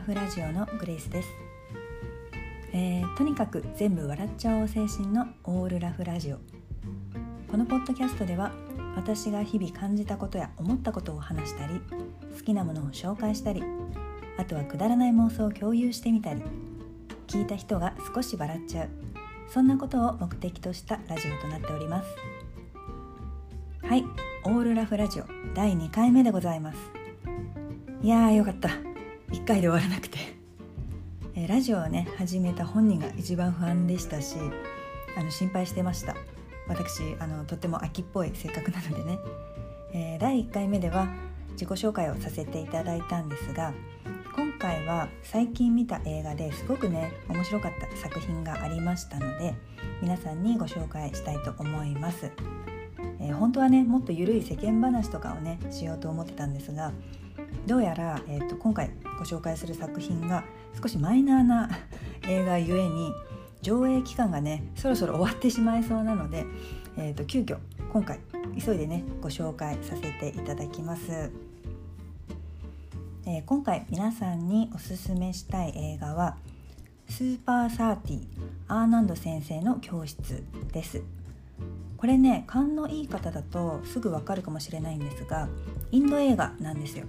ラフラジオのグレイスです。とにかく全部笑っちゃおう精神のオールラフラジオ。このポッドキャストでは私が日々感じたことや思ったことを話したり、好きなものを紹介したり、あとはくだらない妄想を共有してみたり、聞いた人が少し笑っちゃう、そんなことを目的としたラジオとなっております。はい、オールラフラジオ第2回目でございます。いやーよかった、1回で終わらなくてラジオをね、始めた本人が一番不安でしたし、心配してました。私とっても秋っぽい性格なのでね、第1回目では自己紹介をさせていただいたんですが、今回は最近見た映画ですごくね面白かった作品がありましたので、皆さんにご紹介したいと思います。本当はねもっと緩い世間話とかをねしようと思ってたんですが、どうやら、今回ご紹介する作品が少しマイナーな映画ゆえに上映期間がねそろそろ終わってしまいそうなので、急遽今回急いでねご紹介させていただきます。今回皆さんにおすすめしたい映画はスーパーサーティーアーナンド先生の教室です。これね、勘のいい方だとすぐわかるかもしれないんですが、インド映画なんですよ。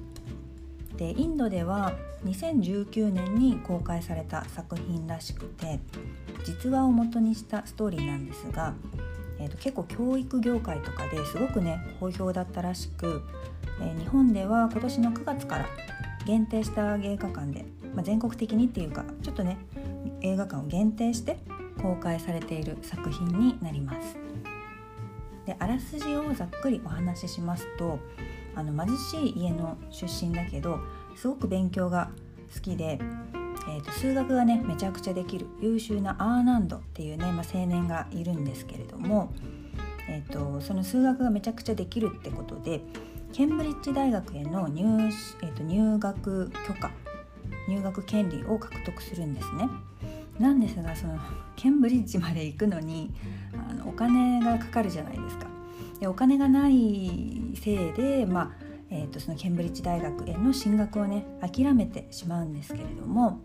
で、インドでは2019年に公開された作品らしくて、実話を元にしたストーリーなんですが、結構教育業界とかですごくね好評だったらしく、日本では今年の9月から限定した映画館で、全国的にっていうかちょっとね映画館を限定して公開されている作品になります。で、あらすじをざっくりお話ししますと、貧しい家の出身だけどすごく勉強が好きで、数学がねめちゃくちゃできる優秀なアーナンドっていうね、青年がいるんですけれども、その数学がめちゃくちゃできるってことでケンブリッジ大学への入学許可、入学権利を獲得するんですね。なんですが、そのケンブリッジまで行くのにお金がかかるじゃないですか。で、お金がないせいで、そのケンブリッジ大学への進学をね諦めてしまうんですけれども、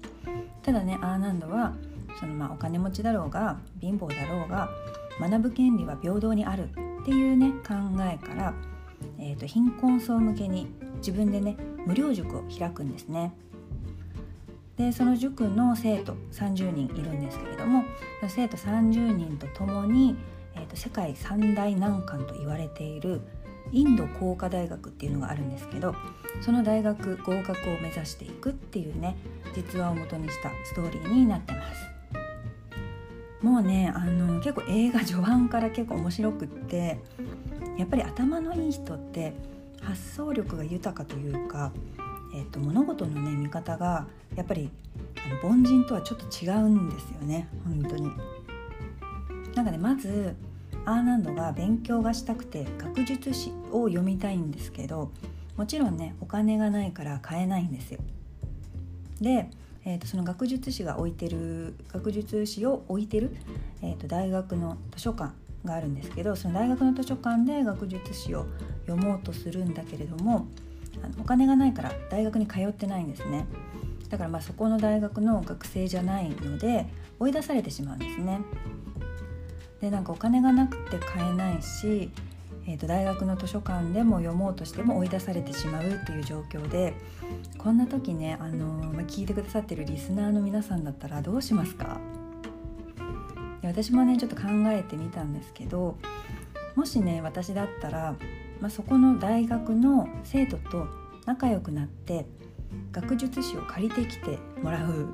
ただねアーナンドはそのお金持ちだろうが貧乏だろうが学ぶ権利は平等にあるっていうね考えから、貧困層向けに自分でね無料塾を開くんですね。で、その塾の生徒30人いるんですけれども、生徒30人とともに、世界三大難関と言われているインド工科大学っていうのがあるんですけど、その大学合格を目指していくっていうね実話を元にしたストーリーになってます。もうね結構映画序盤から結構面白くって、やっぱり頭のいい人って発想力が豊かというか、物事のね見方がやっぱり凡人とはちょっと違うんですよね。本当になんかね、まずアーナンドが勉強がしたくて学術誌を読みたいんですけど、もちろんねお金がないから買えないんですよ。で、その学術誌を置いてる、大学の図書館があるんですけど、その大学の図書館で学術誌を読もうとするんだけれども、お金がないから大学に通ってないんですね。だからそこの大学の学生じゃないので追い出されてしまうんですね。で、お金がなくて買えないし、大学の図書館でも読もうとしても追い出されてしまうっていう状況で、こんな時ね、聞いてくださってるリスナーの皆さんだったらどうしますか？で、私もねちょっと考えてみたんですけど、もしね私だったら、そこの大学の生徒と仲良くなって学術誌を借りてきてもらう。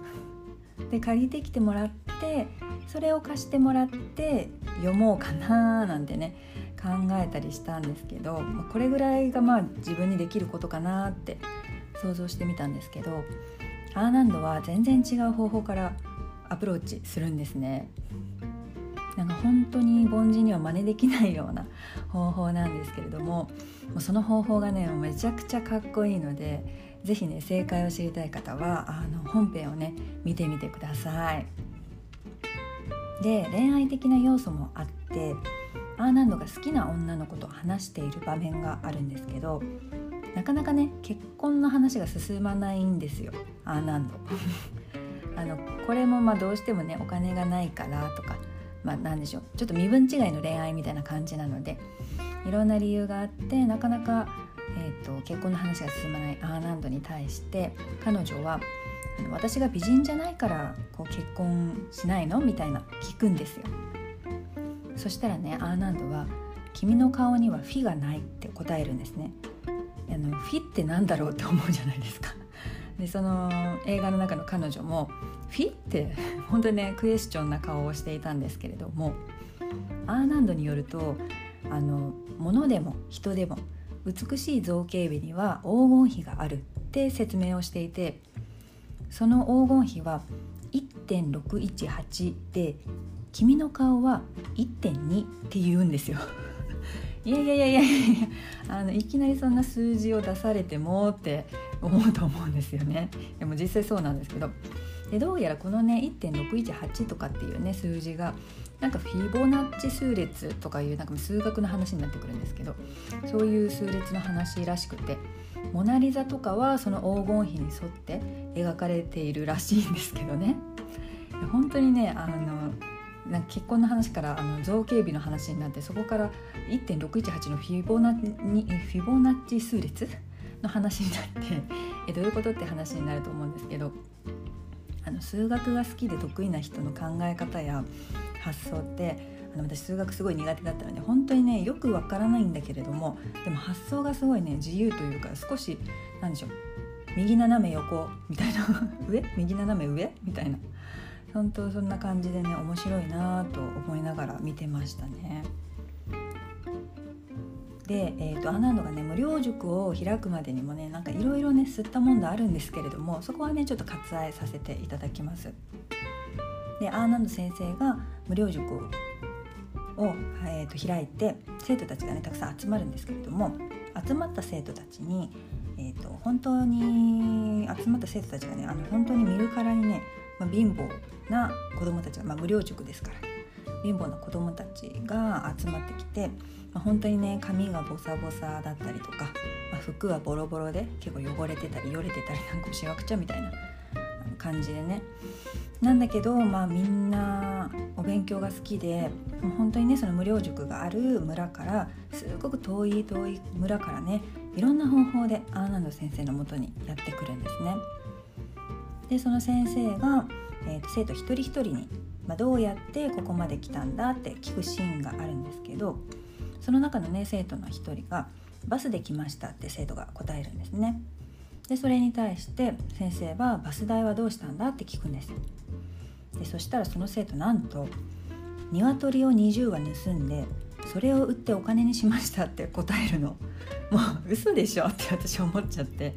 で、借りてきてもらって、それを貸してもらって読もうかななんてね考えたりしたんですけど、これぐらいが自分にできることかなって想像してみたんですけど、アーナンドは全然違う方法からアプローチするんですね。本当に凡人には真似できないような方法なんですけれども、その方法がねめちゃくちゃかっこいいので、ぜひね正解を知りたい方は本編をね見てみてください。で、恋愛的な要素もあって、アーナンドが好きな女の子と話している場面があるんですけど、なかなかね結婚の話が進まないんですよ。これもまあどうしてもねお金がないからとか、まあ、なんでしょう、ちょっと身分違いの恋愛みたいな感じなので、いろんな理由があってなかなか、結婚の話が進まないアーナンドに対して、彼女は私が美人じゃないからこう結婚しないのみたいな聞くんですよ。そしたらね、アーナンドは君の顔にはフィがないって答えるんですね。フィってなんだろうって思うじゃないですか。でその映画の中の彼女もフィって本当にねクエスチョンな顔をしていたんですけれども、アーナンドによると物でも人でも美しい造形美には黄金比があるって説明をしていて、その黄金比は 1.618 で君の顔は 1.2 って言うんですよ。いやいきなりそんな数字を出されてもって思うと思うんですよね。でも実際そうなんですけど、でどうやらこのね 1.618 とかっていうね数字がなんかフィボナッチ数列とかいうなんか数学の話になってくるんですけど、そういう数列の話らしくて、モナリザとかはその黄金比に沿って描かれているらしいんですけどね。本当にねなんか結婚の話から造形美の話になって、そこから 1.618 のフィボナッチ数列の話になって、どういうことって話になると思うんですけど、数学が好きで得意な人の考え方や発想って、私数学すごい苦手だったので本当にねよくわからないんだけれども、でも発想がすごいね自由というか、少しなんでしょう、右斜め横みたいな上右斜め上みたいな、本当そんな感じでね面白いなと思いながら見てましたね。で、アーナンドがね無料塾を開くまでにもね、なんかいろいろね吸ったもんだあるんですけれども、そこはねちょっと割愛させていただきます。でアーナンド先生が無料塾を、開いて、生徒たちがねたくさん集まるんですけれども、集まった生徒たちに、本当に集まった生徒たちがね本当に見るからにね、貧乏な子どもたちが、無料塾ですから貧乏な子どもたちが集まってきて、本当にね髪がボサボサだったりとか、服はボロボロで結構汚れてたりよれてたり、なんかしわくちゃみたいな感じでね、なんだけど、みんなお勉強が好きで、本当にねその無料塾がある村から、すごく遠い村からね、いろんな方法でアーナンド先生の元にやってくるんですね。でその先生が、生徒一人一人に、どうやってここまで来たんだって聞くシーンがあるんですけど、その中のね生徒の一人がバスで来ましたって生徒が答えるんですね。でそれに対して先生はバス代はどうしたんだって聞くんです。でそしたらその生徒、なんと鶏を20羽盗んでそれを売ってお金にしましたって答えるの。もう嘘でしょって私思っちゃって、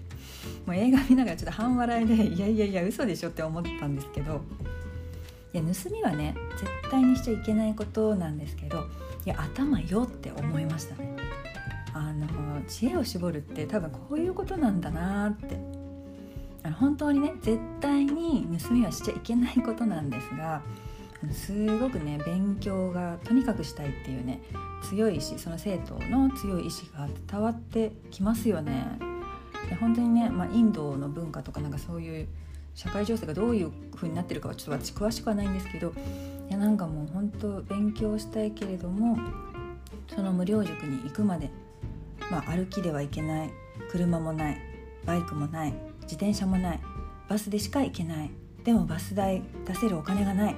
もう映画見ながらちょっと半笑いで、いや嘘でしょって思ったんですけど、いや盗みはね絶対にしちゃいけないことなんですけど、いや頭よって思いましたね。知恵を絞るって多分こういうことなんだなって、本当にね絶対に盗みはしちゃいけないことなんですが、すごくね勉強がとにかくしたいっていうね強い意志、その生徒の強い意志が伝わってきますよね。で本当にね、インドの文化とか、なんかそういう社会情勢がどういう風になってるかはちょっと私詳しくはないんですけど、いやなんかもう本当勉強したいけれども、その無料塾に行くまで、歩きではいけない、車もない、バイクもない、自転車もない、バスでしか行けない、でもバス代出せるお金がない、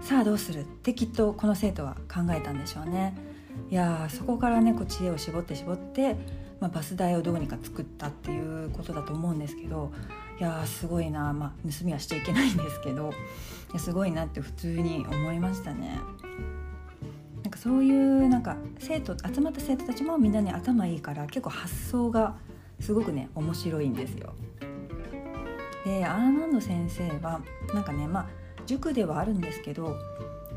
さあどうするってきっとこの生徒は考えたんでしょうね。いやそこからねこう知恵を絞って、バス代をどうにか作ったっていうことだと思うんですけど、いやすごいな、盗みはしちゃいけないんですけど、いやすごいなって普通に思いましたね。なんかそういうなんか集まった生徒たちもみんなね頭いいから、結構発想がすごくね面白いんですよ。でアーナンド先生はなんかね塾ではあるんですけど、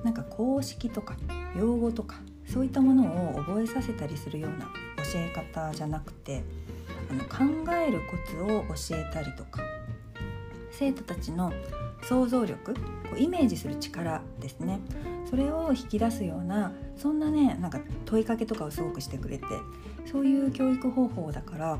なんか公式とか用語とかそういったものを覚えさせたりするような教え方じゃなくて、考えるコツを教えたりとか、生徒たちの想像力、イメージする力ですね、それを引き出すような、そんなねなんか問いかけとかをすごくしてくれて、そういう教育方法だから、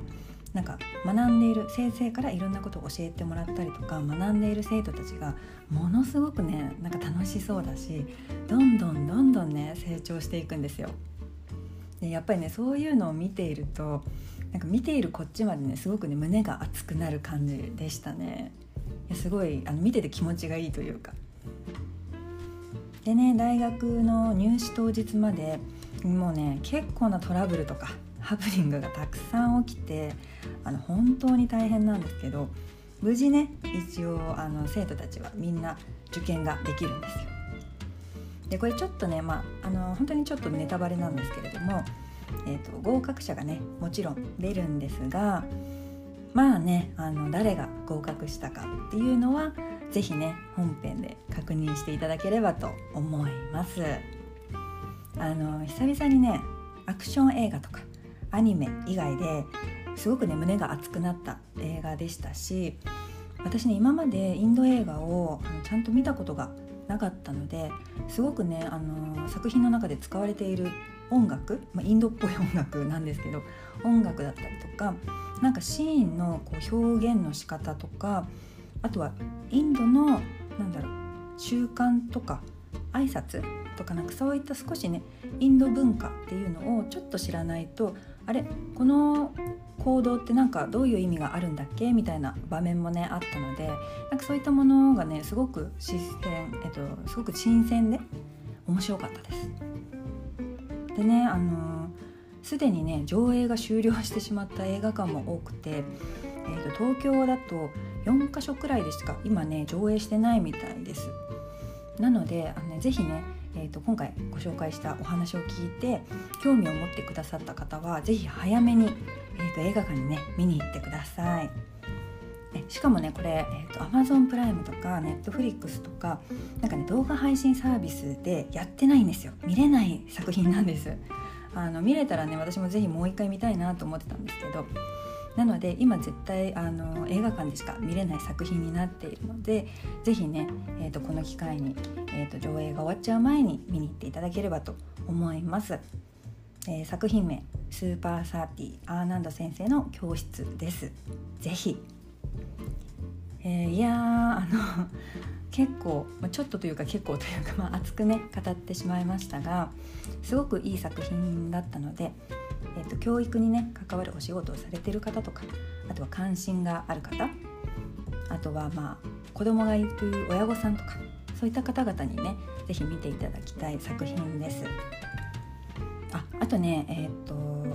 なんか学んでいる先生からいろんなことを教えてもらったりとか、学んでいる生徒たちがものすごくね、なんか楽しそうだし、どんどんね成長していくんですよ。でやっぱりね、そういうのを見ていると、なんか見ているこっちまでね、すごくね胸が熱くなる感じでしたね。いやすごい見てて気持ちがいいというか。でね、大学の入試当日までもうね、結構なトラブルとかハプニングがたくさん起きて、本当に大変なんですけど、無事ね一応生徒たちはみんな受験ができるんですよ。でこれちょっとね、本当にちょっとネタバレなんですけれども、合格者がねもちろん出るんですが、まあね誰が合格したかっていうのはぜひね本編で確認していただければと思います。久々にねアクション映画とかアニメ以外ですごくね胸が熱くなった映画でしたし、私ね今までインド映画をちゃんと見たことがなかったので、すごくね作品の中で使われている音楽、インドっぽい音楽なんですけど、音楽だったりとか、なんかシーンのこう表現の仕方とか、あとはインドの習慣とか挨拶とか、なんかそういった少しねインド文化っていうのをちょっと知らないと、あれこの行動ってなんかどういう意味があるんだっけみたいな場面もねあったので、なんかそういったものがねすごく新鮮で面白かったです。でねすでにね上映が終了してしまった映画館も多くて、東京だと4カ所くらいでしか今ね上映してないみたいです。なのでぜひね、今回ご紹介したお話を聞いて興味を持ってくださった方はぜひ早めに、映画館にね見に行ってください。しかもねこれ、Amazon プライムとか Netflix とか、なんかね動画配信サービスでやってないんですよ。見れない作品なんです。見れたらね私もぜひもう一回見たいなと思ってたんですけど、なので今絶対映画館でしか見れない作品になっているので、ぜひね、この機会に、上映が終わっちゃう前に見に行っていただければと思います。作品名スーパー30アーナンド先生の教室です。ぜひ、結構ちょっとというか結構というか、熱くね語ってしまいましたが、すごくいい作品だったので、教育にね関わるお仕事をされている方とか、あとは関心がある方、あとは子供がいる親御さんとか、そういった方々にねぜひ見ていただきたい作品です。あとね、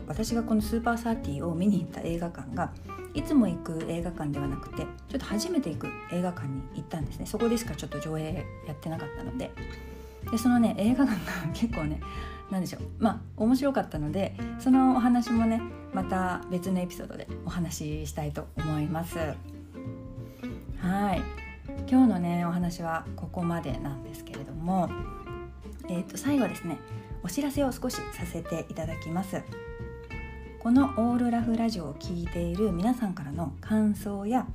私がこのスーパー30を見に行った映画館がいつも行く映画館ではなくて、ちょっと初めて行く映画館に行ったんですね。そこでしかちょっと上映やってなかったので、そのね映画館が結構ね面白かったので、そのお話もねまた別のエピソードでお話ししたいと思います。はい、今日のねお話はここまでなんですけれども、最後ですねお知らせを少しさせていただきます。このオールラフラジオを聞いている皆さんからの感想や、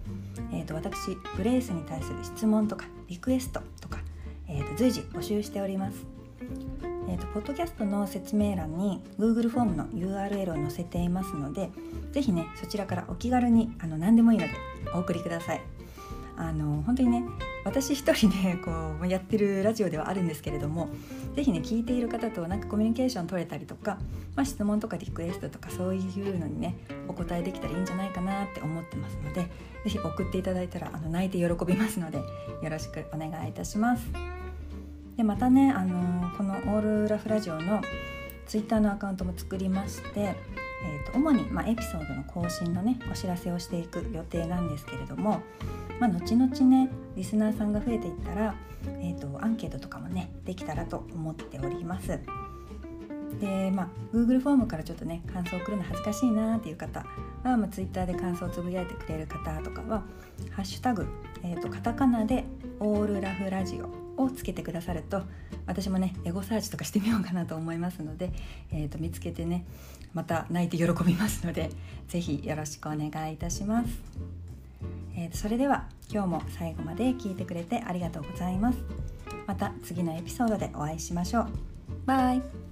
私グレイスに対する質問とかリクエストとか、随時募集しております。ポッドキャストの説明欄に Google フォームの URL を載せていますので、ぜひねそちらからお気軽に何でもいいのでお送りください。本当にね私一人でこうやってるラジオではあるんですけれども、ぜひね聞いている方となんかコミュニケーション取れたりとか、質問とかリクエストとかそういうのにねお答えできたらいいんじゃないかなって思ってますので、ぜひ送っていただいたら泣いて喜びますので、よろしくお願いいたします。でまたね、このオールラフラジオのツイッターのアカウントも作りまして、主に、エピソードの更新のねお知らせをしていく予定なんですけれども、後々ねリスナーさんが増えていったら、アンケートとかもねできたらと思っております。でGoogle フォームからちょっとね感想を送るの恥ずかしいなっていう方は、ツイッターで感想をつぶやいてくれる方とかはハッシュタグ、カタカナでオールラフラジオをつけてくださると、私もねエゴサーチとかしてみようかなと思いますので、見つけてねまた泣いて喜びますので、ぜひよろしくお願いいたします。それでは今日も最後まで聞いてくれてありがとうございます。また次のエピソードでお会いしましょう。バイ。